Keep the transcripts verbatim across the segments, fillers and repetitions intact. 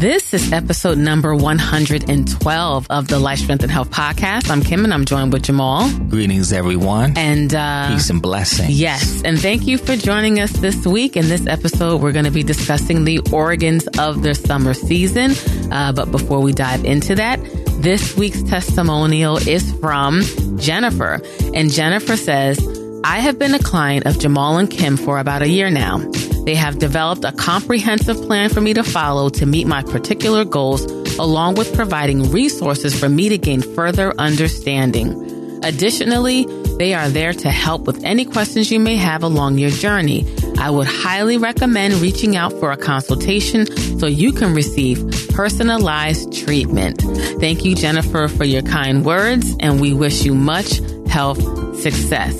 This is episode number one hundred twelve of the Life, Strength, and Health podcast. I'm Kim and I'm joined with Jamal. Greetings, everyone. And uh, peace and blessings. Yes. And thank you for joining us this week. In this episode, we're going to be discussing the organs of their summer season. Uh, but before we dive into that, this week's testimonial is from Jennifer. And Jennifer says, I have been a client of Jamal and Kim for about a year now. They have developed a comprehensive plan for me to follow to meet my particular goals, along with providing resources for me to gain further understanding. Additionally, they are there to help with any questions you may have along your journey. I would highly recommend reaching out for a consultation so you can receive personalized treatment. Thank you, Jennifer, for your kind words, and we wish you much health success.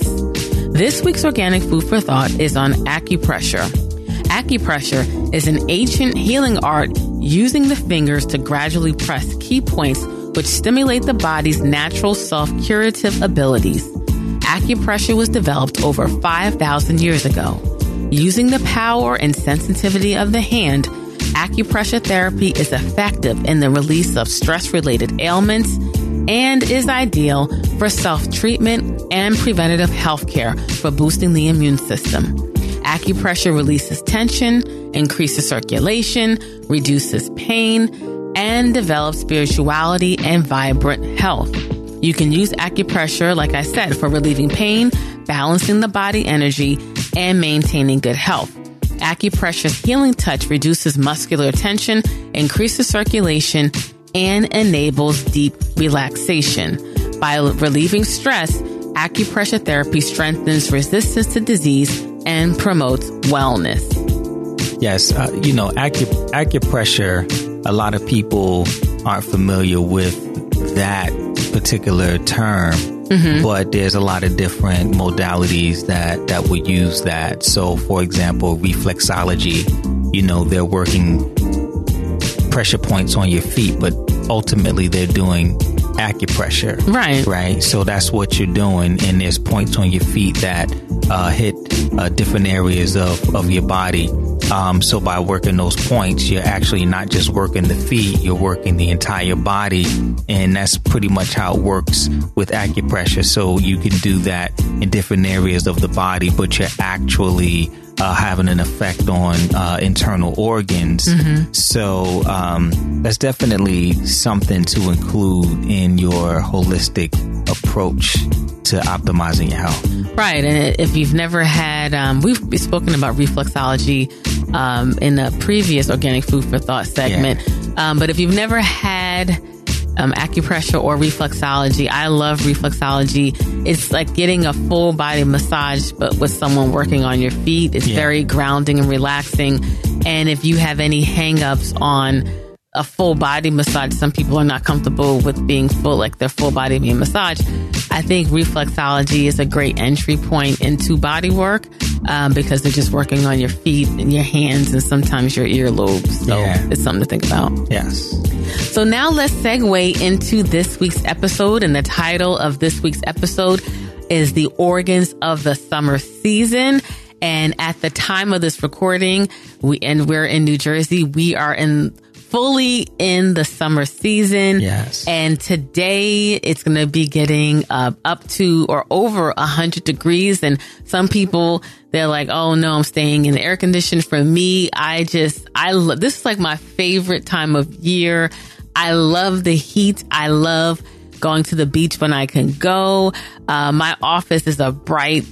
This week's organic food for thought is on acupressure. Acupressure is an ancient healing art using the fingers to gradually press key points which stimulate the body's natural self-curative abilities. Acupressure was developed over five thousand years ago. Using the power and sensitivity of the hand, acupressure therapy is effective in the release of stress-related ailments and is ideal for self-treatment and preventative health care for boosting the immune system. Acupressure releases tension, increases circulation, reduces pain, and develops spirituality and vibrant health. You can use acupressure, like I said, for relieving pain, balancing the body energy, and maintaining good health. Acupressure's healing touch reduces muscular tension, increases circulation, and enables deep relaxation. By relieving stress, acupressure therapy strengthens resistance to disease and promotes wellness. Yes, uh, you know, acup- acupressure, a lot of people aren't familiar with that particular term, mm-hmm. but there's a lot of different modalities that, that would use that. So, for example, reflexology, you know, they're working pressure points on your feet, but ultimately they're doing acupressure. Right. Right. So that's what you're doing. And there's points on your feet that uh, hit uh, different areas of, of your body. Um, so by working those points, you're actually not just working the feet, you're working the entire body. And that's pretty much how it works with acupressure. So you can do that in different areas of the body, but you're actually Uh, having an effect on uh, internal organs. Mm-hmm. So um, that's definitely something to include in your holistic approach to optimizing your health. Right. And if you've never had, um, we've spoken about reflexology um, in the previous Organic Food for Thought segment. Yeah. Um, but if you've never had um, acupressure or reflexology, I love reflexology. It's like getting a full body massage, but with someone working on your feet. It's yeah. very grounding and relaxing. And if you have any hang-ups on a full body massage, some people are not comfortable with being full, like their full body being massaged. I think reflexology is a great entry point into body work um, because they're just working on your feet and your hands and sometimes your earlobes. So yeah. it's something to think about. Yes. So now let's segue into this week's episode. And the title of this week's episode is The Organs of the Summer Season. And at the time of this recording, we and we're in New Jersey. We are in fully in the summer season. Yes. And today it's going to be getting uh, up to or over one hundred degrees. And some people, they're like, oh no, I'm staying in the air conditioning. For me, I just, I love, this is like my favorite time of year. I love the heat. I love going to the beach when I can go. Uh, my office is a bright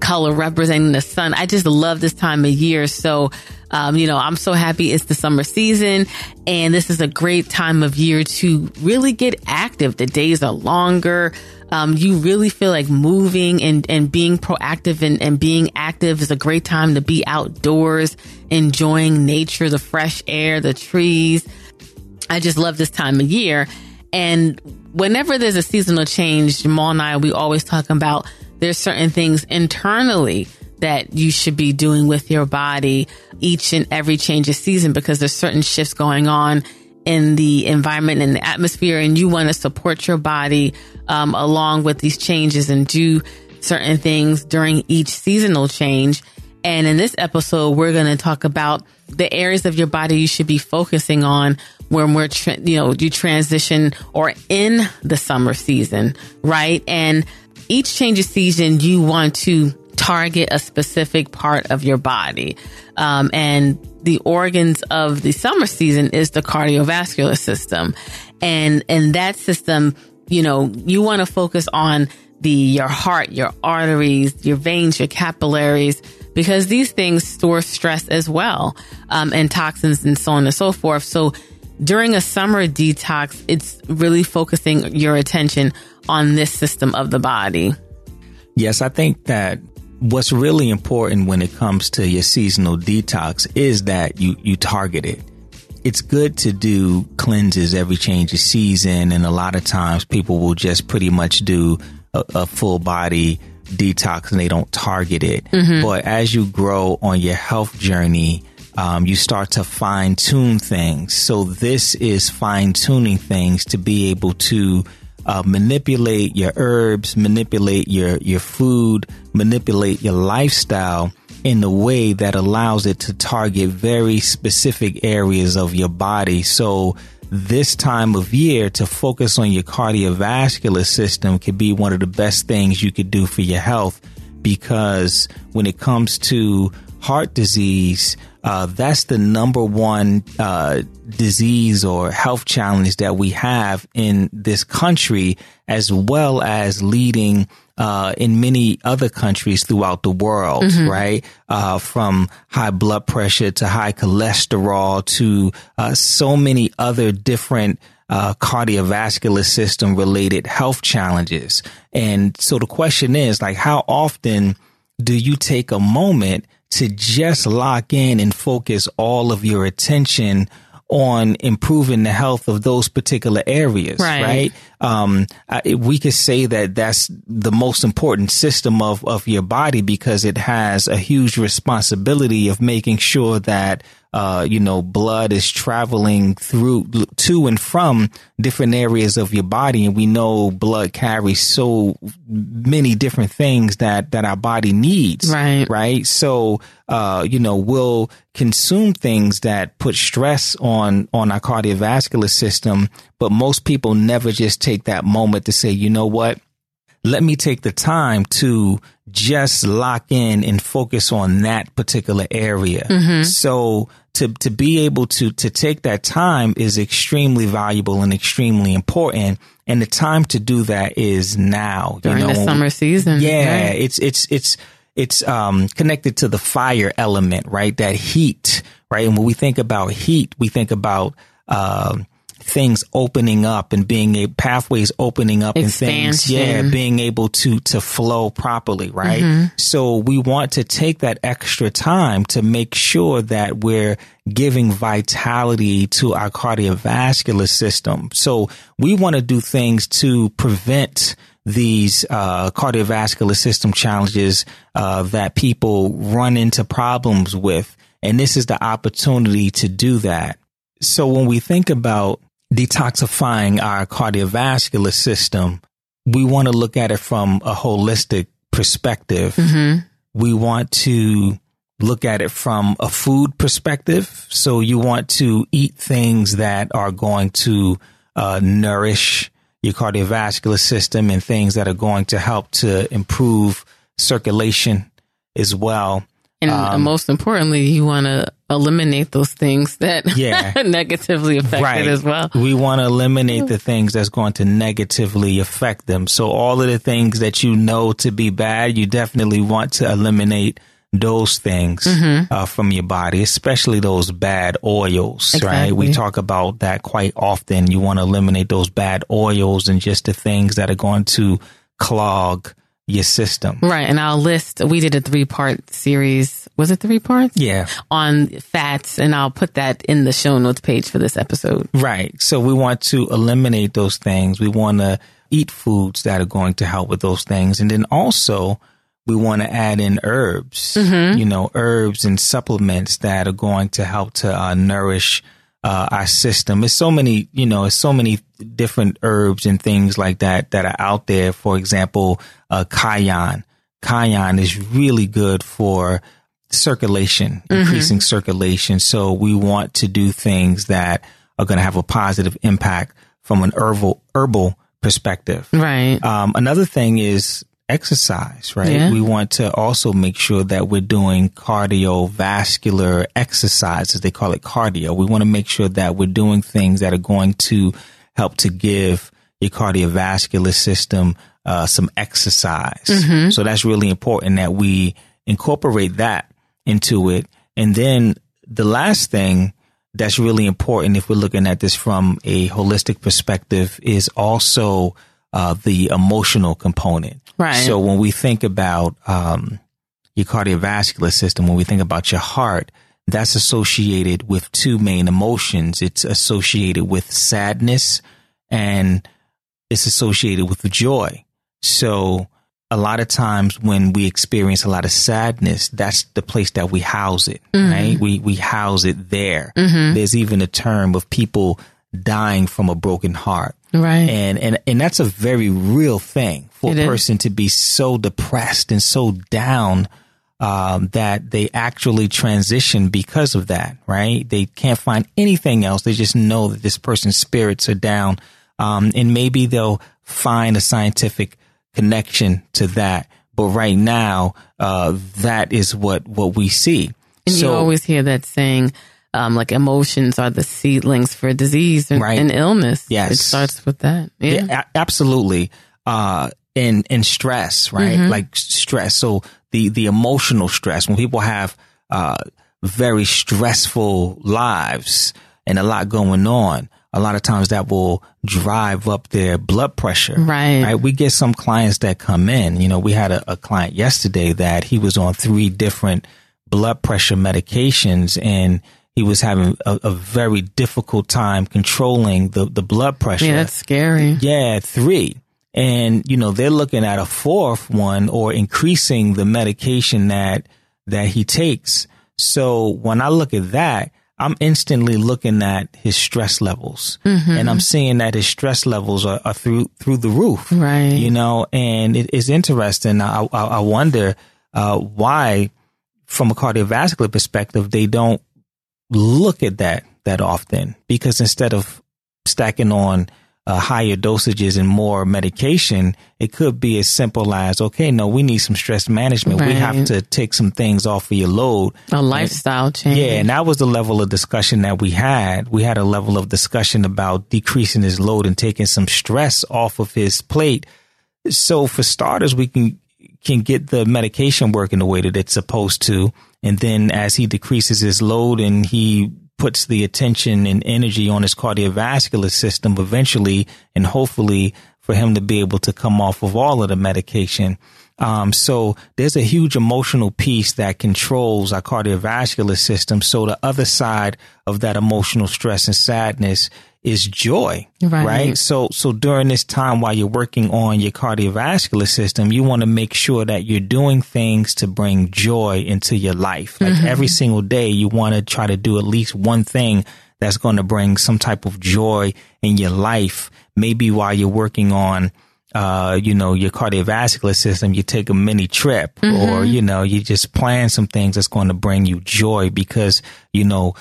color representing the sun. I just love this time of year. So, Um, you know, I'm so happy it's the summer season, and this is a great time of year to really get active. The days are longer. Um, you really feel like moving and, and being proactive and, and being active is a great time to be outdoors, enjoying nature, the fresh air, the trees. I just love this time of year. And whenever there's a seasonal change, Jamal and I, we always talk about there's certain things internally that you should be doing with your body each and every change of season, because there's certain shifts going on in the environment and the atmosphere, and you want to support your body um, along with these changes and do certain things during each seasonal change. And in this episode, we're going to talk about the areas of your body you should be focusing on when we're, tra- you know, you transition or in the summer season, right? And each change of season, you want to target a specific part of your body. Um, and the organs of the summer season is the cardiovascular system. And in that system, you know, you want to focus on the your heart, your arteries, your veins, your capillaries, because these things store stress as well, um, and toxins and so on and so forth. So during a summer detox, it's really focusing your attention on this system of the body. Yes, I think that what's really important when it comes to your seasonal detox is that you, you target it. It's good to do cleanses every change of season. And a lot of times people will just pretty much do a, a full body detox and they don't target it. Mm-hmm. But as you grow on your health journey, um, you start to fine tune things. So this is fine tuning things to be able to uh, manipulate your herbs, manipulate your, your food, manipulate your lifestyle in the way that allows it to target very specific areas of your body. So this time of year to focus on your cardiovascular system could be one of the best things you could do for your health, because when it comes to heart disease, uh, that's the number one uh, disease or health challenge that we have in this country, as well as leading uh, in many other countries throughout the world, mm-hmm. right? Uh, from high blood pressure to high cholesterol to uh, so many other different uh, cardiovascular system related health challenges. And so the question is, like, how often do you take a moment to just lock in and focus all of your attention on improving the health of those particular areas, right? right? Um, I, we could say that that's the most important system of, of your body, because it has a huge responsibility of making sure that, uh, you know, blood is traveling through to and from different areas of your body. And we know blood carries so many different things that, that our body needs, right? Right. So, uh, you know, we'll consume things that put stress on, on our cardiovascular system, but most people never just take that moment to say, you know what, let me take the time to just lock in and focus on that particular area. Mm-hmm. So to, to be able to, to take that time is extremely valuable and extremely important. And the time to do that is now. During you know, the summer season. Yeah. Right. It's, it's, it's, it's, um, connected to the fire element, right? That heat, right? And when we think about heat, we think about, um, things opening up and being a pathways opening up Expansion. and things, yeah, being able to, to flow properly. Right. Mm-hmm. So we want to take that extra time to make sure that we're giving vitality to our cardiovascular system. So we want to do things to prevent these uh cardiovascular system challenges uh that people run into problems with. And this is the opportunity to do that. So when we think about detoxifying our cardiovascular system, we want to look at it from a holistic perspective. Mm-hmm. We want to look at it from a food perspective. So you want to eat things that are going to uh, nourish your cardiovascular system, and things that are going to help to improve circulation as well. And um, most importantly, you want to eliminate those things that yeah, negatively affect right. it as well. We want to eliminate the things that's going to negatively affect them. So all of the things that you know to be bad, you definitely want to eliminate those things mm-hmm. uh, from your body, especially those bad oils, exactly. right? We talk about that quite often. You want to eliminate those bad oils and just the things that are going to clog your system. Right. And our list, we did a three part series. Was it three parts? Yeah. On fats. And I'll put that in the show notes page for this episode. Right. So we want to eliminate those things. We want to eat foods that are going to help with those things. And then also we want to add in herbs, mm-hmm. you know, herbs and supplements that are going to help to uh, nourish Uh, our system. It's so many, you know, it's so many different herbs and things like that that are out there. For example, uh, cayenne. Cayenne is really good for circulation, increasing mm-hmm. circulation. So we want to do things that are going to have a positive impact from an herbal herbal perspective. Right. Um, another thing is exercise, right? Yeah. We want to also make sure that we're doing cardiovascular exercises. They call it cardio. We want to make sure that we're doing things that are going to help to give your cardiovascular system uh, some exercise. Mm-hmm. So that's really important that we incorporate that into it. And then the last thing that's really important, if we're looking at this from a holistic perspective, is also uh, the emotional component. Right. So when we think about um, your cardiovascular system, when we think about your heart, that's associated with two main emotions. It's associated with sadness and it's associated with joy. So a lot of times when we experience a lot of sadness, that's the place that we house it, mm-hmm. right? We we house it there. Mm-hmm. There's even a term of people dying from a broken heart. Right. And and, and that's a very real thing for it a person is. to be so depressed and so down um, that they actually transition because of that, right? They can't find anything else. They just know that this person's spirits are down. Um, and maybe they'll find a scientific connection to that, but right now uh that is what what we see. And so, you always hear that saying, um like emotions are the seedlings for disease and, right. and illness. Yes, it starts with that. Yeah, yeah, absolutely. Uh, and and stress, right? Mm-hmm. Like stress. So the the emotional stress when people have uh very stressful lives and a lot going on. A lot of times that will drive up their blood pressure. Right. right? We get some clients that come in. You know, we had a, a client yesterday that he was on three different blood pressure medications and he was having a, a very difficult time controlling the, the blood pressure. Yeah, that's scary. Yeah, three. And, you know, they're looking at a fourth one or increasing the medication that that he takes. So when I look at that, I'm instantly looking at his stress levels mm-hmm. and I'm seeing that his stress levels are, are through through the roof. Right. You know, and it, it's interesting. I, I, I wonder uh, why, from a cardiovascular perspective, they don't look at that that often, because instead of stacking on uh, higher dosages and more medication, it could be as simple as, OK, no, we need some stress management. Right. We have to take some things off of your load. A lifestyle and, change. Yeah. And that was the level of discussion that we had. We had a level of discussion about decreasing his load and taking some stress off of his plate. So for starters, we can can get the medication working the way that it's supposed to. And then as he decreases his load and he puts the attention and energy on his cardiovascular system eventually, and hopefully for him to be able to come off of all of the medication. Um, so there's a huge emotional piece that controls our cardiovascular system. So the other side of that emotional stress and sadness is joy, right? right? So, so during this time while you're working on your cardiovascular system, you want to make sure that you're doing things to bring joy into your life. Like mm-hmm. every single day, you want to try to do at least one thing that's going to bring some type of joy in your life. Maybe while you're working on, uh, you know, your cardiovascular system, you take a mini trip mm-hmm. or, you know, you just plan some things that's going to bring you joy, because, you know,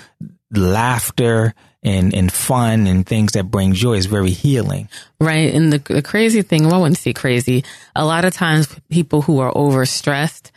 laughter And, and fun and things that bring joy is very healing. Right. And the, the crazy thing, well, I wouldn't say crazy. A lot of times people who are overstressed,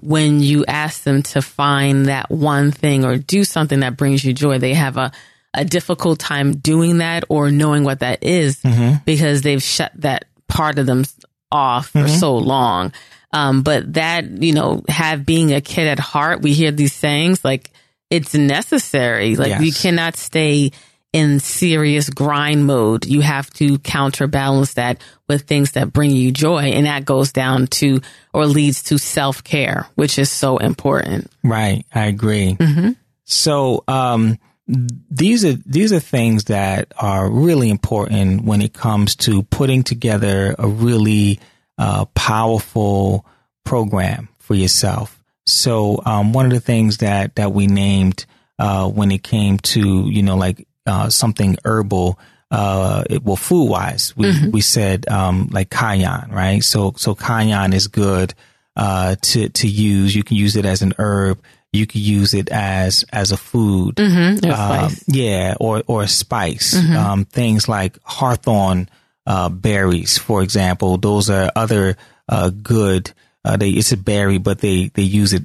when you ask them to find that one thing or do something that brings you joy, they have a, a difficult time doing that or knowing what that is mm-hmm. because they've shut that part of them off mm-hmm. for so long. Um, but that, you know, have being a kid at heart, we hear these sayings like, it's necessary. Like yes. you cannot stay in serious grind mode. You have to counterbalance that with things that bring you joy. And that goes down to or leads to self-care, which is so important. Right. I agree. Mm-hmm. So um, these are these are things that are really important when it comes to putting together a really uh, powerful program for yourself. So um, one of the things that that we named uh, when it came to, you know, like uh, something herbal, uh, it, well, food wise, we, mm-hmm. we said um, like cayenne. Right. So so cayenne is good uh, to, to use. You can use it as an herb. You can use it as, as a food. Mm-hmm. Um, yeah. Or, or a spice. Mm-hmm. Um, things like hawthorn, uh, berries, for example. Those are other, uh, good, uh, they, it's a berry, but they, they use it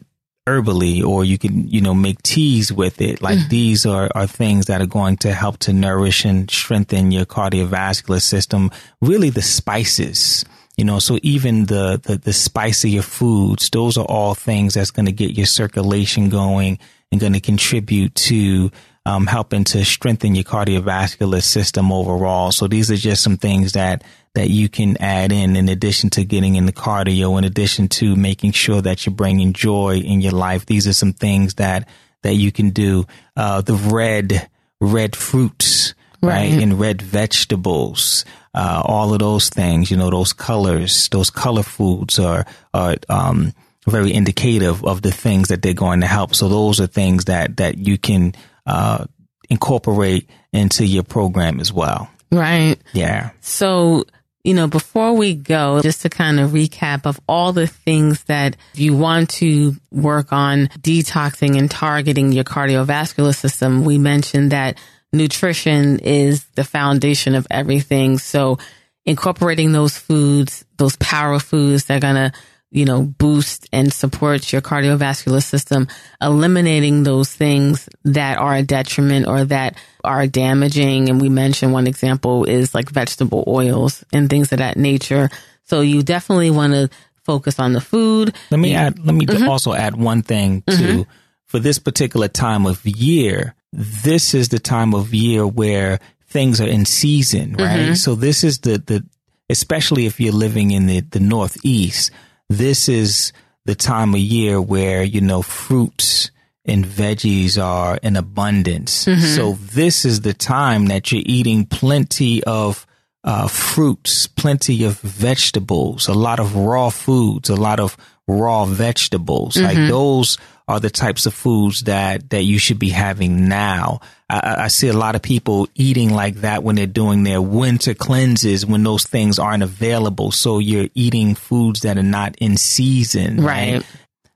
herbally, or you can, you know, make teas with it. Like mm-hmm. these are, are things that are going to help to nourish and strengthen your cardiovascular system. Really the spices. You know, so even the, the, the spicier foods, those are all things that's going to get your circulation going and going to contribute to um, helping to strengthen your cardiovascular system overall. So these are just some things that that you can add in, in addition to getting in the cardio, in addition to making sure that you're bringing joy in your life. These are some things that that you can do. Uh, the red, red fruits. Right. right. And red vegetables, uh, all of those things, you know, those colors, those color foods are, are, um, very indicative of the things that they're going to help. So those are things that, that you can, uh, incorporate into your program as well. Right. Yeah. So, you know, before we go, just to kind of recap of all the things that you want to work on detoxing and targeting your cardiovascular system, we mentioned that nutrition is the foundation of everything. So incorporating those foods, those power foods that are going to, you know, boost and support your cardiovascular system, eliminating those things that are a detriment or that are damaging. And we mentioned one example is like vegetable oils and things of that nature. So you definitely want to focus on the food. Let me yeah. add, let me mm-hmm. also add one thing too. Mm-hmm. For this particular time of year, this is the time of year where things are in season, right? Mm-hmm. So this is the, the, especially if you're living in the, the Northeast, this is the time of year where, you know, fruits and veggies are in abundance. Mm-hmm. So this is the time that you're eating plenty of uh, fruits, plenty of vegetables, a lot of raw foods, a lot of raw vegetables. Mm-hmm. Like those are the types of foods that, that you should be having now. I, I see a lot of people eating like that when they're doing their winter cleanses, when those things aren't available. So you're eating foods that are not in season. Right. right?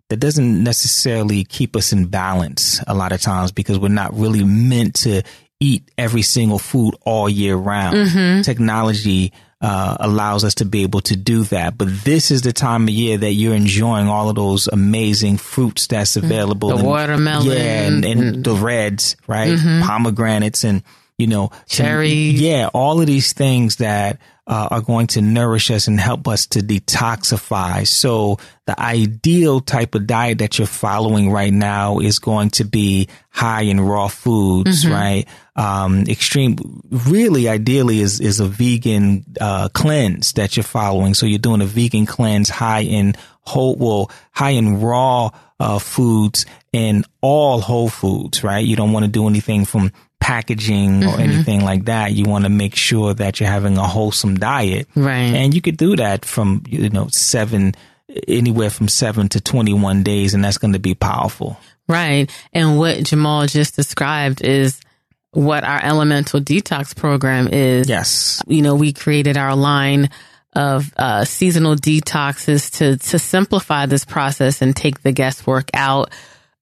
That doesn't necessarily keep us in balance a lot of times, because we're not really meant to eat every single food all year round. Mm-hmm. Technology Uh, allows us to be able to do that. But this is the time of year that you're enjoying all of those amazing fruits that's available. The and, watermelon. Yeah, and, and mm-hmm. the reds, right? Mm-hmm. Pomegranates and, you know. Cherries. Some, yeah, all of these things that uh, are going to nourish us and help us to detoxify. So the ideal type of diet that you're following right now is going to be high in raw foods, mm-hmm. right? Um, extreme, really ideally is, is a vegan, uh, cleanse that you're following. So you're doing a vegan cleanse, high in whole, well, high in raw, uh, foods and all whole foods, right? You don't want to do anything from packaging mm-hmm. or anything like that. You want to make sure that you're having a wholesome diet. Right. And you could do that from, you know, seven, anywhere from seven to twenty-one days. And that's going to be powerful. Right. And what Jamal just described is what our elemental detox program is. Yes. You know, we created our line of uh, seasonal detoxes to, to simplify this process and take the guesswork out.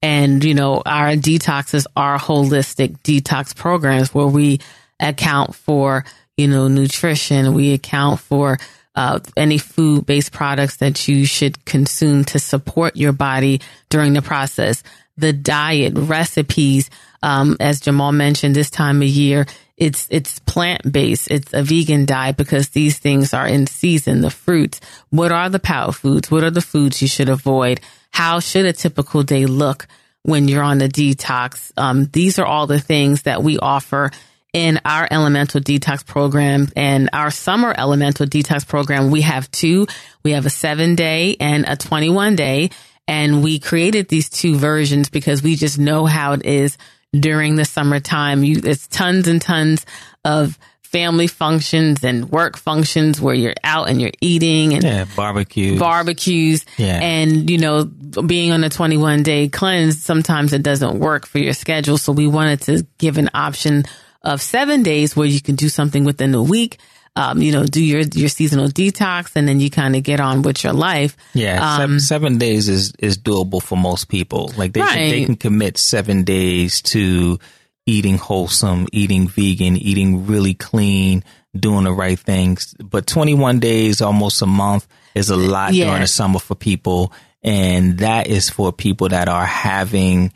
And, you know, our detoxes are holistic detox programs where we account for, you know, nutrition. We account for uh, any food based products that you should consume to support your body during the process. The diet recipes, Um, as Jamal mentioned, this time of year, it's it's plant-based. It's a vegan diet because these things are in season. The fruits. What are the power foods? What are the foods you should avoid? How should a typical day look when you're on the detox? Um, these are all the things that we offer in our elemental detox program. And our summer elemental detox program, we have two. We have a seven-day and a twenty-one-day. And we created these two versions because we just know how it is during the summertime. You, it's tons and tons of family functions and work functions where you're out and you're eating and yeah, barbecues, barbecues. Yeah. And, you know, being on a twenty-one day cleanse, sometimes it doesn't work for your schedule. So we wanted to give an option of seven days where you can do something within the week. um, you know, do your, your seasonal detox, and then you kind of get on with your life. Yeah. Um, seven, seven days is, is doable for most people. Like they, right. should, they can commit seven days to eating wholesome, eating vegan, eating really clean, doing the right things. But twenty-one days, almost a month, is a lot yeah. during the summer for people. And that is for people that are having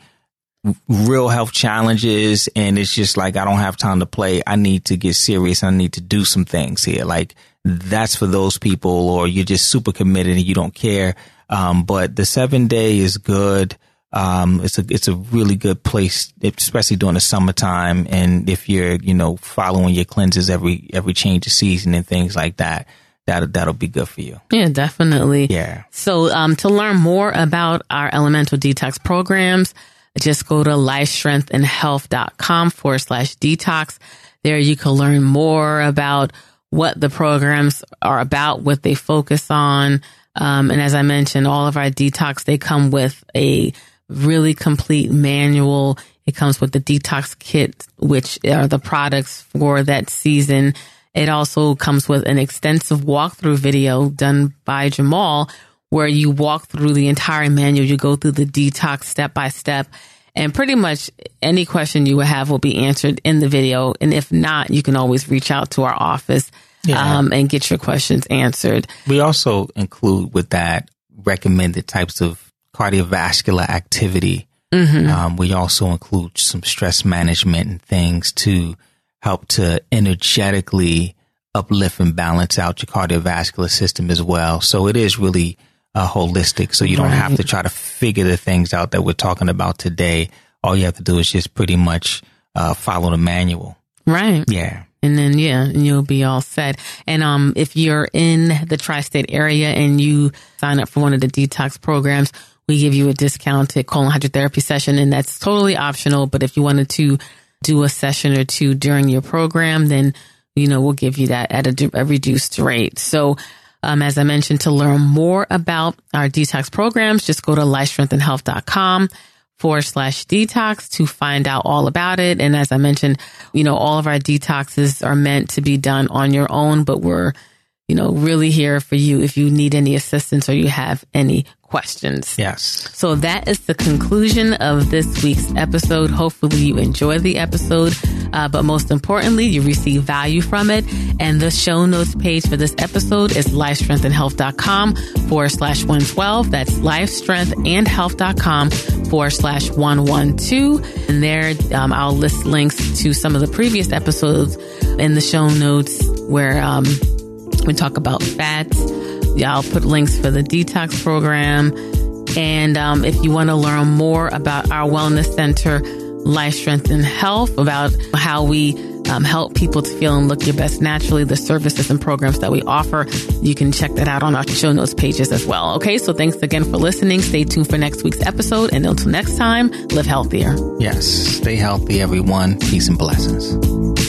real health challenges. And it's just like, I don't have time to play. I need to get serious. I need to do some things here. Like that's for those people, or you're just super committed and you don't care. Um, but the seven day is good. Um, it's a, it's a really good place, especially during the summertime. And if you're, you know, following your cleanses every, every change of season and things like that. That'll, that'll be good for you. Yeah, definitely. Yeah. So um, to learn more about our elemental detox programs, just go to lifestrengthandhealth.com forward slash detox. There you can learn more about what the programs are about, what they focus on. Um, and as I mentioned, all of our detox, they come with a really complete manual. It comes with the detox kit, which are the products for that season. It also comes with an extensive walkthrough video done by Jamal, where you walk through the entire manual. You go through the detox step by step, and pretty much any question you would have will be answered in the video. And if not, you can always reach out to our office yeah. um, and get your questions answered. We also include with that recommended types of cardiovascular activity. Mm-hmm. Um, we also include some stress management and things too. Help to energetically uplift and balance out your cardiovascular system as well. So it is really uh, holistic. So you don't right. have to try to figure the things out that we're talking about today. All you have to do is just pretty much uh, follow the manual. Right. Yeah. And then, yeah, you'll be all set. And um, if you're in the tri-state area and you sign up for one of the detox programs, we give you a discounted colon hydrotherapy session. And that's totally optional. But if you wanted to do a session or two during your program, then, you know, we'll give you that at a, a reduced rate. So, um, as I mentioned, to learn more about our detox programs, just go to lifestrengthandhealth.com forward slash detox to find out all about it. And as I mentioned, you know, all of our detoxes are meant to be done on your own, but we're, you know, really here for you if you need any assistance or you have any questions. Yes. So that is the conclusion of this week's episode. Hopefully you enjoy the episode, uh, but most importantly, you receive value from it. And the show notes page for this episode is lifestrengthandhealth.com forward slash 112. That's lifestrengthandhealth.com forward slash 112. And there um, I'll list links to some of the previous episodes in the show notes where, um, we talk about fats. I'll put links for the detox program. And um, if you want to learn more about our wellness center, Life Strength and Health, about how we um, help people to feel and look your best naturally, the services and programs that we offer, you can check that out on our show notes pages as well. Okay, so thanks again for listening. Stay tuned for next week's episode. And until next time, live healthier. Yes, stay healthy, everyone. Peace and blessings.